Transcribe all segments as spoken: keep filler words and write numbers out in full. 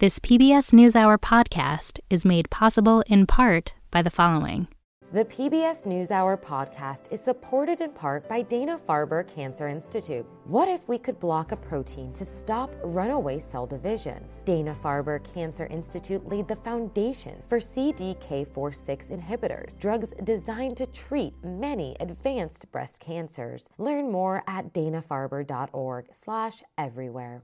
This P B S NewsHour podcast is made possible in part by the following. The P B S NewsHour podcast is supported in part by Dana-Farber Cancer Institute. What if we could block a protein to stop runaway cell division? Dana-Farber Cancer Institute laid the foundation for C D K four six inhibitors, drugs designed to treat many advanced breast cancers. Learn more at dana farber dot org slash everywhere.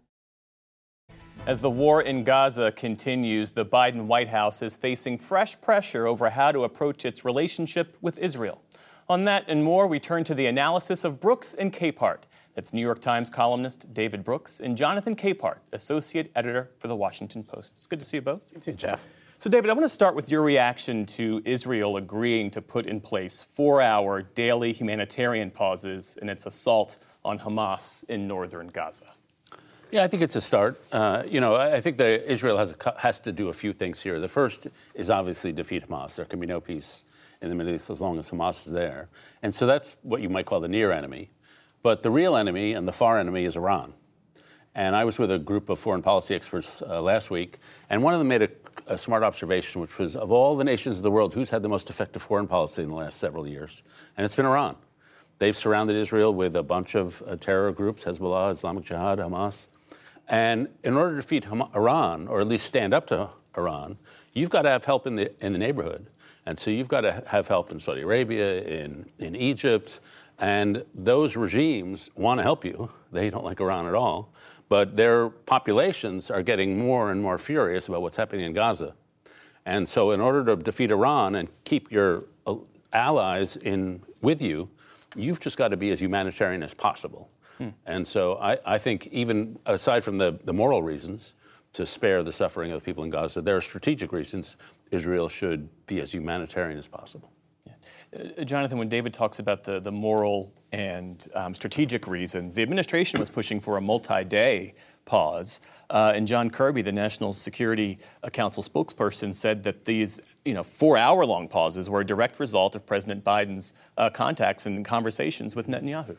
As the war in Gaza continues, the Biden White House is facing fresh pressure over how to approach its relationship with Israel. On that and more, we turn to the analysis of Brooks and Capehart. That's New York Times columnist David Brooks and Jonathan Capehart, associate editor for the Washington Post. It's good to see you both. You too, Jeff. So, David, I want to start with your reaction to Israel agreeing to put in place four-hour daily humanitarian pauses in its assault on Hamas in northern Gaza. Yeah, I think it's a start. Uh, you know, I think that Israel has a, has to do a few things here. The first is obviously defeat Hamas. There can be no peace in the Middle East as long as Hamas is there. And so that's what you might call the near enemy. But the real enemy and the far enemy is Iran. And I was with a group of foreign policy experts uh, last week, and one of them made a, a smart observation, which was, of all the nations of the world, who's had the most effective foreign policy in the last several years? And it's been Iran. They've surrounded Israel with a bunch of uh, terror groups, Hezbollah, Islamic Jihad, Hamas. And in order to defeat Iran, or at least stand up to Iran, you've got to have help in the in the neighborhood. And so you've got to have help in Saudi Arabia, in, in Egypt. And those regimes want to help you. They don't like Iran at all. But their populations are getting more and more furious about what's happening in Gaza. And so in order to defeat Iran and keep your allies in with you, you've just got to be as humanitarian as possible. Hmm. And so I, I think, even aside from the, the moral reasons to spare the suffering of the people in Gaza, there are strategic reasons Israel should be as humanitarian as possible. Yeah. Uh, Jonathan, when David talks about the, the moral and um, strategic reasons, the administration was pushing for a multi-day pause. Uh, and John Kirby, the National Security Council spokesperson, said that these you know, four-hour-long pauses were a direct result of President Biden's uh, contacts and conversations with Netanyahu.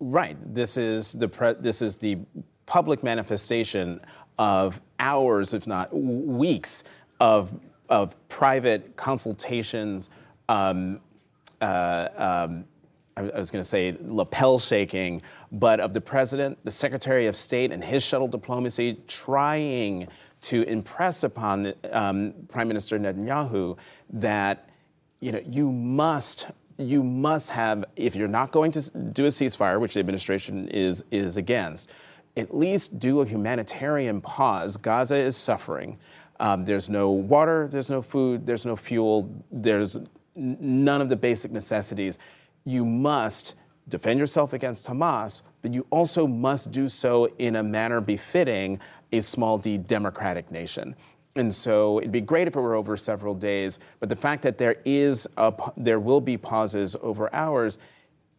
Right. This is the pre- this is the public manifestation of hours, if not weeks, of of private consultations. Um, uh, um, I, I was going to say lapel shaking, but of the president, the Secretary of State, and his shuttle diplomacy, trying to impress upon the, um, Prime Minister Netanyahu that you know you must. You must have, if you're not going to do a ceasefire, which the administration is is against, at least do a humanitarian pause. Gaza is suffering. Um, there's no water, there's no food, there's no fuel, there's none of the basic necessities. You must defend yourself against Hamas, but you also must do so in a manner befitting a small d democratic nation. And so it'd be great if it were over several days, but the fact that there is a, there will be pauses over hours,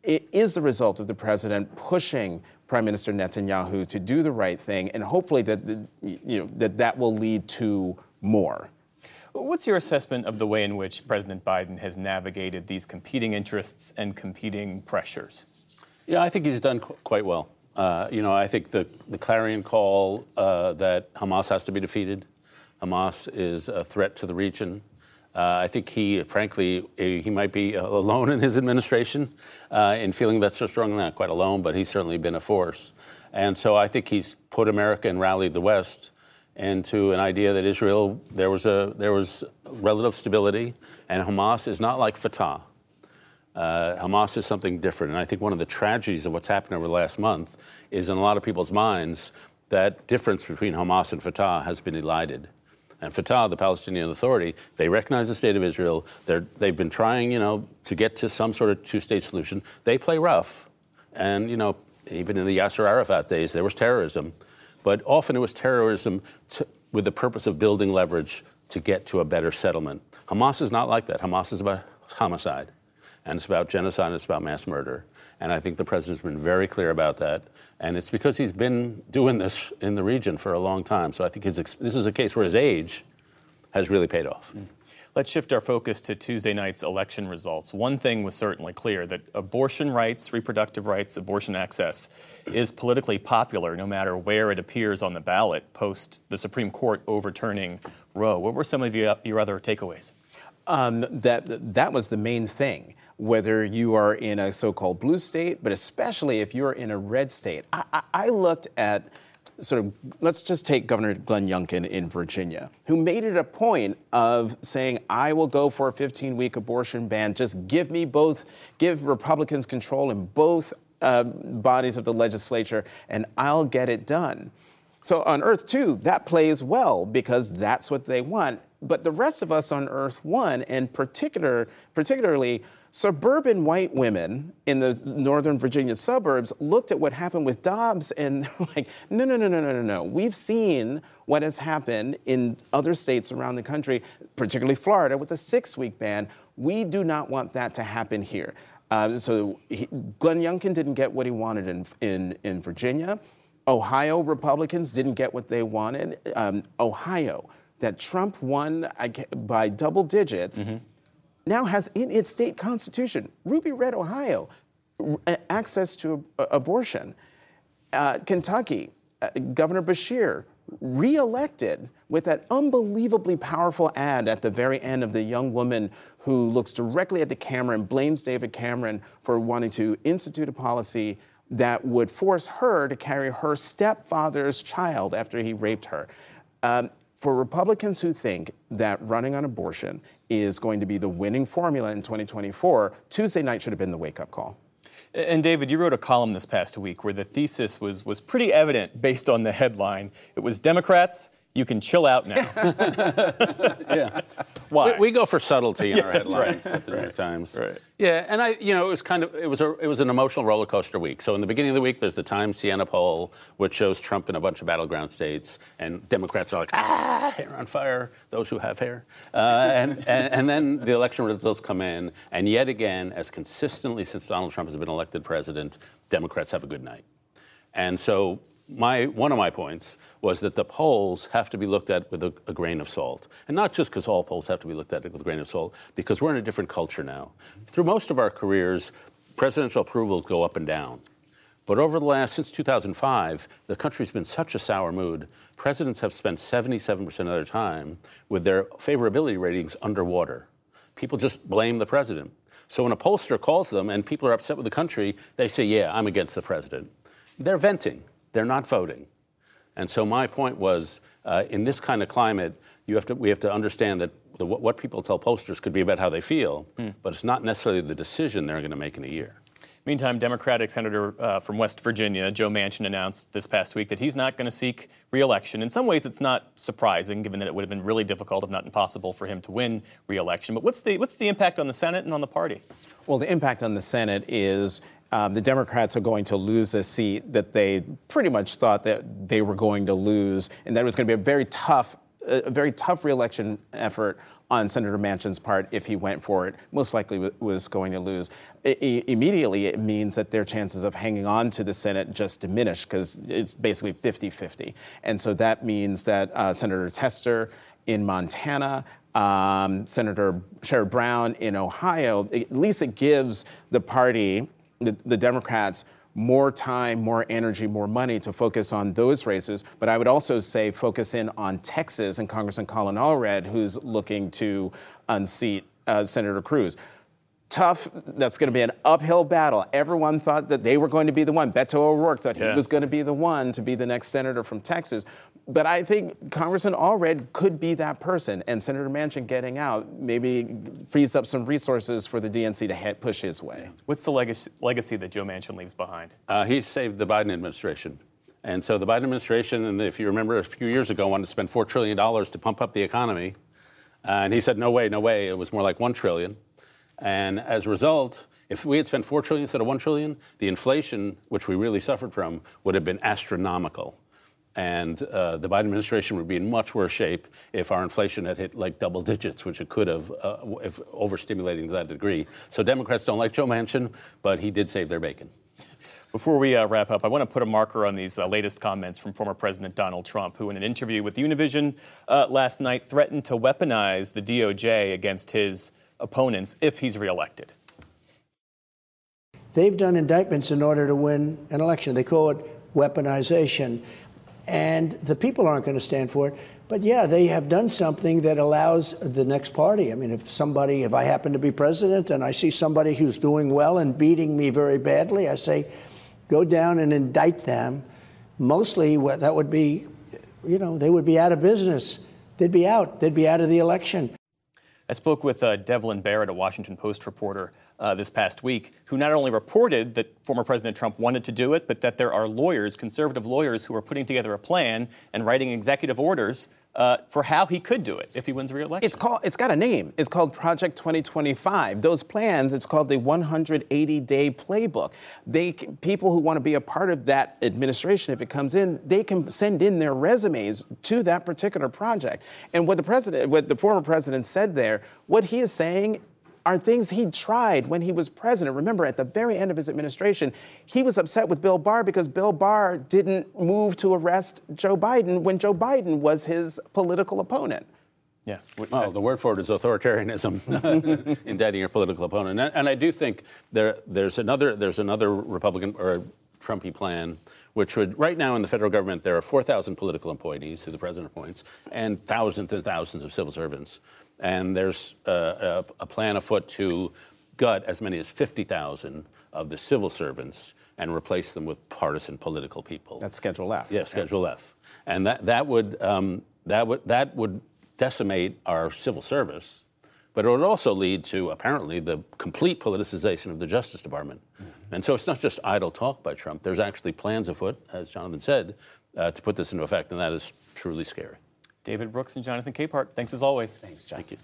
it is the result of the president pushing Prime Minister Netanyahu to do the right thing, and hopefully that the, you know that that will lead to more. What's your assessment of the way in which President Biden has navigated these competing interests and competing pressures? Yeah, I think he's done qu- quite well. Uh, you know, I think the the clarion call uh, that Hamas has to be defeated. Hamas is a threat to the region. Uh, I think he, frankly, he might be alone in his administration uh, in feeling that so strongly. Not quite alone, but he's certainly been a force. And so I think he's put America and rallied the West into an idea that Israel, there was a there was relative stability, and Hamas is not like Fatah. Uh, Hamas is something different. And I think one of the tragedies of what's happened over the last month is, in a lot of people's minds, that difference between Hamas and Fatah has been elided. And Fatah, the Palestinian Authority, they recognize the state of Israel. They're, they've been trying, you know, to get to some sort of two-state solution. They play rough. And, you know, even in the Yasser Arafat days, there was terrorism. But often it was terrorism to, with the purpose of building leverage to get to a better settlement. Hamas is not like that. Hamas is about homicide. And it's about genocide. And it's about mass murder. And I think the president's been very clear about that. And it's because he's been doing this in the region for a long time. So I think his, this is a case where his age has really paid off. Let's shift our focus to Tuesday night's election results. One thing was certainly clear, that abortion rights, reproductive rights, abortion access is politically popular no matter where it appears on the ballot post the Supreme Court overturning Roe. What were some of your, your other takeaways? Um, that that was the main thing, whether you are in a so-called blue state, but especially if you're in a red state. I, I, I looked at sort of, let's just take Governor Glenn Youngkin in Virginia, who made it a point of saying, I will go for a fifteen-week abortion ban. Just give me both, give Republicans control in both uh, bodies of the legislature, and I'll get it done. So on Earth two, that plays well because that's what they want. But the rest of us on Earth one, and particular, particularly suburban white women in the northern Virginia suburbs, looked at what happened with Dobbs and they're like, no, no, no, no, no, no, no. We've seen what has happened in other states around the country, particularly Florida, with a six-week ban. We do not want that to happen here. Uh, so he, Glenn Youngkin didn't get what he wanted in, in, in Virginia. Ohio Republicans didn't get what they wanted. Um, Ohio. That Trump won by double digits, mm-hmm. now has in its state constitution, ruby red Ohio, access to abortion. Uh, Kentucky, uh, Governor Beshear, reelected with that unbelievably powerful ad at the very end of the young woman who looks directly at the camera and blames David Cameron for wanting to institute a policy that would force her to carry her stepfather's child after he raped her. Um, For Republicans who think that running on abortion is going to be the winning formula in twenty twenty-four, Tuesday night should have been the wake-up call. And David, you wrote a column this past week where the thesis was was pretty evident based on the headline. It was, Democrats, you can chill out now. yeah. Why? We, we go for subtlety in yeah, our headlines right. at the New York Times. Right. Yeah, and I, you know, it was kind of it was a it was an emotional roller coaster week. So in the beginning of the week, there's the Times-Siena poll, which shows Trump in a bunch of battleground states, and Democrats are like, ah, hair on fire, those who have hair. Uh, and, and and then the election results come in, and yet again, as consistently since Donald Trump has been elected president, Democrats have a good night. And so. My one of my points was that the polls have to be looked at with a, a grain of salt. And not just because all polls have to be looked at with a grain of salt, because we're in a different culture now. Through most of our careers, presidential approvals go up and down. But over the last, since two thousand five, the country's been such a sour mood, presidents have spent seventy-seven percent of their time with their favorability ratings underwater. People just blame the president. So when a pollster calls them and people are upset with the country, they say, yeah, I'm against the president. They're venting. They're not voting. And so my point was, uh, in this kind of climate, you have to, we have to understand that the, what people tell pollsters could be about how they feel, mm. but it's not necessarily the decision they're going to make in a year. Meantime, Democratic Senator uh, from West Virginia, Joe Manchin, announced this past week that he's not going to seek re-election. In some ways, it's not surprising, given that it would have been really difficult, if not impossible, for him to win re-election. But what's the what's the impact on the Senate and on the party? Well, the impact on the Senate is Um, the Democrats are going to lose a seat that they pretty much thought that they were going to lose, and that it was going to be a very tough, a very tough re-election effort on Senator Manchin's part if he went for it. Most likely w- was going to lose. I- I- immediately, it means that their chances of hanging on to the Senate just diminish because it's basically fifty-fifty. And so that means that uh, Senator Tester in Montana, um, Senator Sherrod Brown in Ohio, at least it gives the party, The, the Democrats, more time, more energy, more money to focus on those races. But I would also say focus in on Texas and Congressman Colin Allred, who's looking to unseat uh, Senator Cruz. Tough. That's going to be an uphill battle. Everyone thought that they were going to be the one. Beto O'Rourke thought yeah. he was going to be the one to be the next senator from Texas. But I think Congressman Allred could be that person. And Senator Manchin getting out maybe frees up some resources for the D N C to head push his way. What's the legacy, legacy that Joe Manchin leaves behind? Uh, he saved the Biden administration. And so the Biden administration, and if you remember a few years ago, wanted to spend four trillion dollars to pump up the economy. Uh, and he said, no way, no way. It was more like one trillion dollars. And as a result, if we had spent four trillion dollars instead of one trillion dollars, the inflation, which we really suffered from, would have been astronomical. And uh, the Biden administration would be in much worse shape if our inflation had hit like double digits, which it could have, uh, if overstimulating to that degree. So Democrats don't like Joe Manchin, but he did save their bacon. Before we uh, wrap up, I want to put a marker on these uh, latest comments from former President Donald Trump, who in an interview with Univision uh, last night threatened to weaponize the D O J against his opponents if he's reelected. They've done indictments in order to win an election. They call it weaponization. And the people aren't going to stand for it. But, yeah, they have done something that allows the next party. I mean, if somebody, if I happen to be president and I see somebody who's doing well and beating me very badly, I say, go down and indict them. Mostly that would be, you know, they would be out of business. They'd be out. They'd be out of the election. I spoke with uh, Devlin Barrett, a Washington Post reporter, uh, this past week, who not only reported that former President Trump wanted to do it, but that there are lawyers, conservative lawyers, who are putting together a plan and writing executive orders uh, for how he could do it if he wins re-election. It's called. It's got a name. It's called Project twenty twenty-five. Those plans, it's called the one hundred eighty day playbook. They people who want to be a part of that administration, if it comes in, they can send in their resumes to that particular project. And what the president, what the former president said there, what he is saying are things he tried when he was president. Remember, at the very end of his administration, he was upset with Bill Barr because Bill Barr didn't move to arrest Joe Biden when Joe Biden was his political opponent. Yeah. Well, the word for it is authoritarianism, indicting your political opponent. And I do think there there's another there's another Republican or Trumpy plan, which would, right now in the federal government, there are four thousand political appointees who the president appoints, and thousands and thousands of civil servants. And there's uh, a, a plan afoot to gut as many as fifty thousand of the civil servants and replace them with partisan political people. That's Schedule F. Yeah, Schedule yeah. F. And that that would um, that would that would decimate our civil service, but it would also lead to, apparently, the complete politicization of the Justice Department. Mm-hmm. And so it's not just idle talk by Trump. There's actually plans afoot, as Jonathan said, uh, to put this into effect, and that is truly scary. David Brooks and Jonathan Capehart, thanks as always. Thanks, John. Thank you.